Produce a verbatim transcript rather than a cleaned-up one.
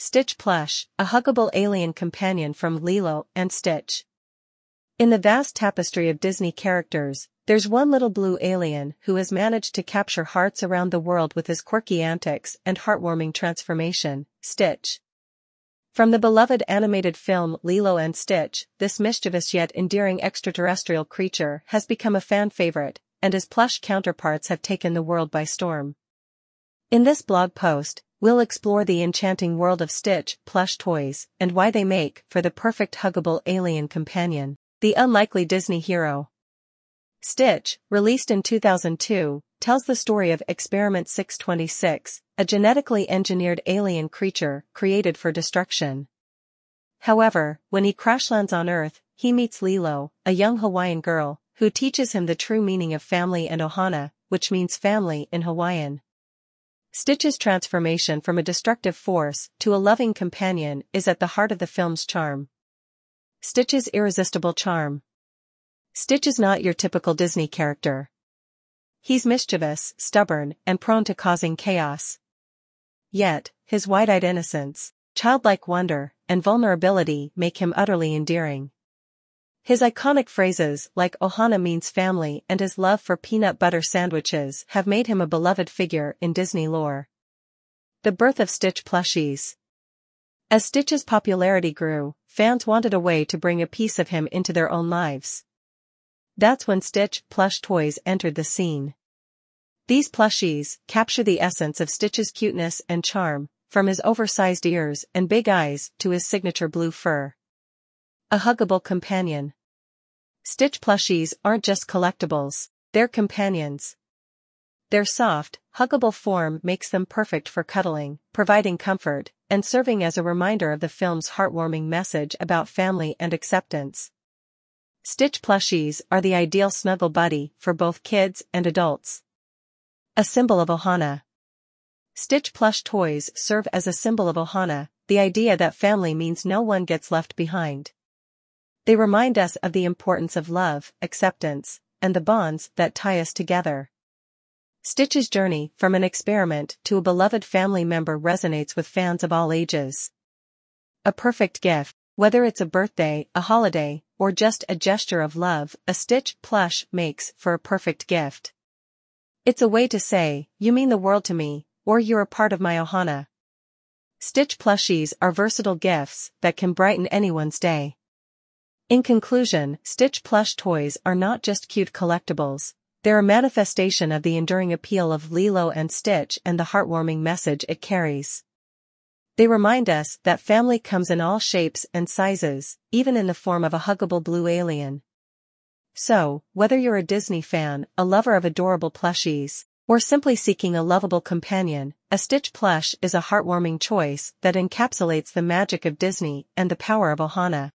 Stitch Plush, a huggable alien companion from Lilo and Stitch. In the vast tapestry of Disney characters, there's one little blue alien who has managed to capture hearts around the world with his quirky antics and heartwarming transformation, Stitch. From the beloved animated film Lilo and Stitch, this mischievous yet endearing extraterrestrial creature has become a fan favorite, and his plush counterparts have taken the world by storm. In this blog post, we'll explore the enchanting world of Stitch plush toys and why they make for the perfect huggable alien companion, the unlikely Disney hero. Stitch, released in two thousand two, tells the story of Experiment six twenty-six, a genetically engineered alien creature created for destruction. However, when he crash lands on Earth, he meets Lilo, a young Hawaiian girl, who teaches him the true meaning of family and ohana, which means family in Hawaiian. Stitch's transformation from a destructive force to a loving companion is at the heart of the film's charm. Stitch's irresistible charm. Stitch is not your typical Disney character. He's mischievous, stubborn, and prone to causing chaos. Yet, his wide-eyed innocence, childlike wonder, and vulnerability make him utterly endearing. His iconic phrases like Ohana means family and his love for peanut butter sandwiches have made him a beloved figure in Disney lore. The birth of Stitch plushies. As Stitch's popularity grew, fans wanted a way to bring a piece of him into their own lives. That's when Stitch plush toys entered the scene. These plushies capture the essence of Stitch's cuteness and charm, from his oversized ears and big eyes to his signature blue fur. A huggable companion. Stitch plushies aren't just collectibles, they're companions. Their soft, huggable form makes them perfect for cuddling, providing comfort, and serving as a reminder of the film's heartwarming message about family and acceptance. Stitch plushies are the ideal snuggle buddy for both kids and adults. A symbol of Ohana. Stitch plush toys serve as a symbol of Ohana, the idea that family means no one gets left behind. They remind us of the importance of love, acceptance, and the bonds that tie us together. Stitch's journey from an experiment to a beloved family member resonates with fans of all ages. A perfect gift, whether it's a birthday, a holiday, or just a gesture of love, a Stitch plush makes for a perfect gift. It's a way to say, you mean the world to me, or you're a part of my ohana. Stitch plushies are versatile gifts that can brighten anyone's day. In conclusion, Stitch plush toys are not just cute collectibles. They're a manifestation of the enduring appeal of Lilo and Stitch and the heartwarming message it carries. They remind us that family comes in all shapes and sizes, even in the form of a huggable blue alien. So, whether you're a Disney fan, a lover of adorable plushies, or simply seeking a lovable companion, a Stitch plush is a heartwarming choice that encapsulates the magic of Disney and the power of Ohana.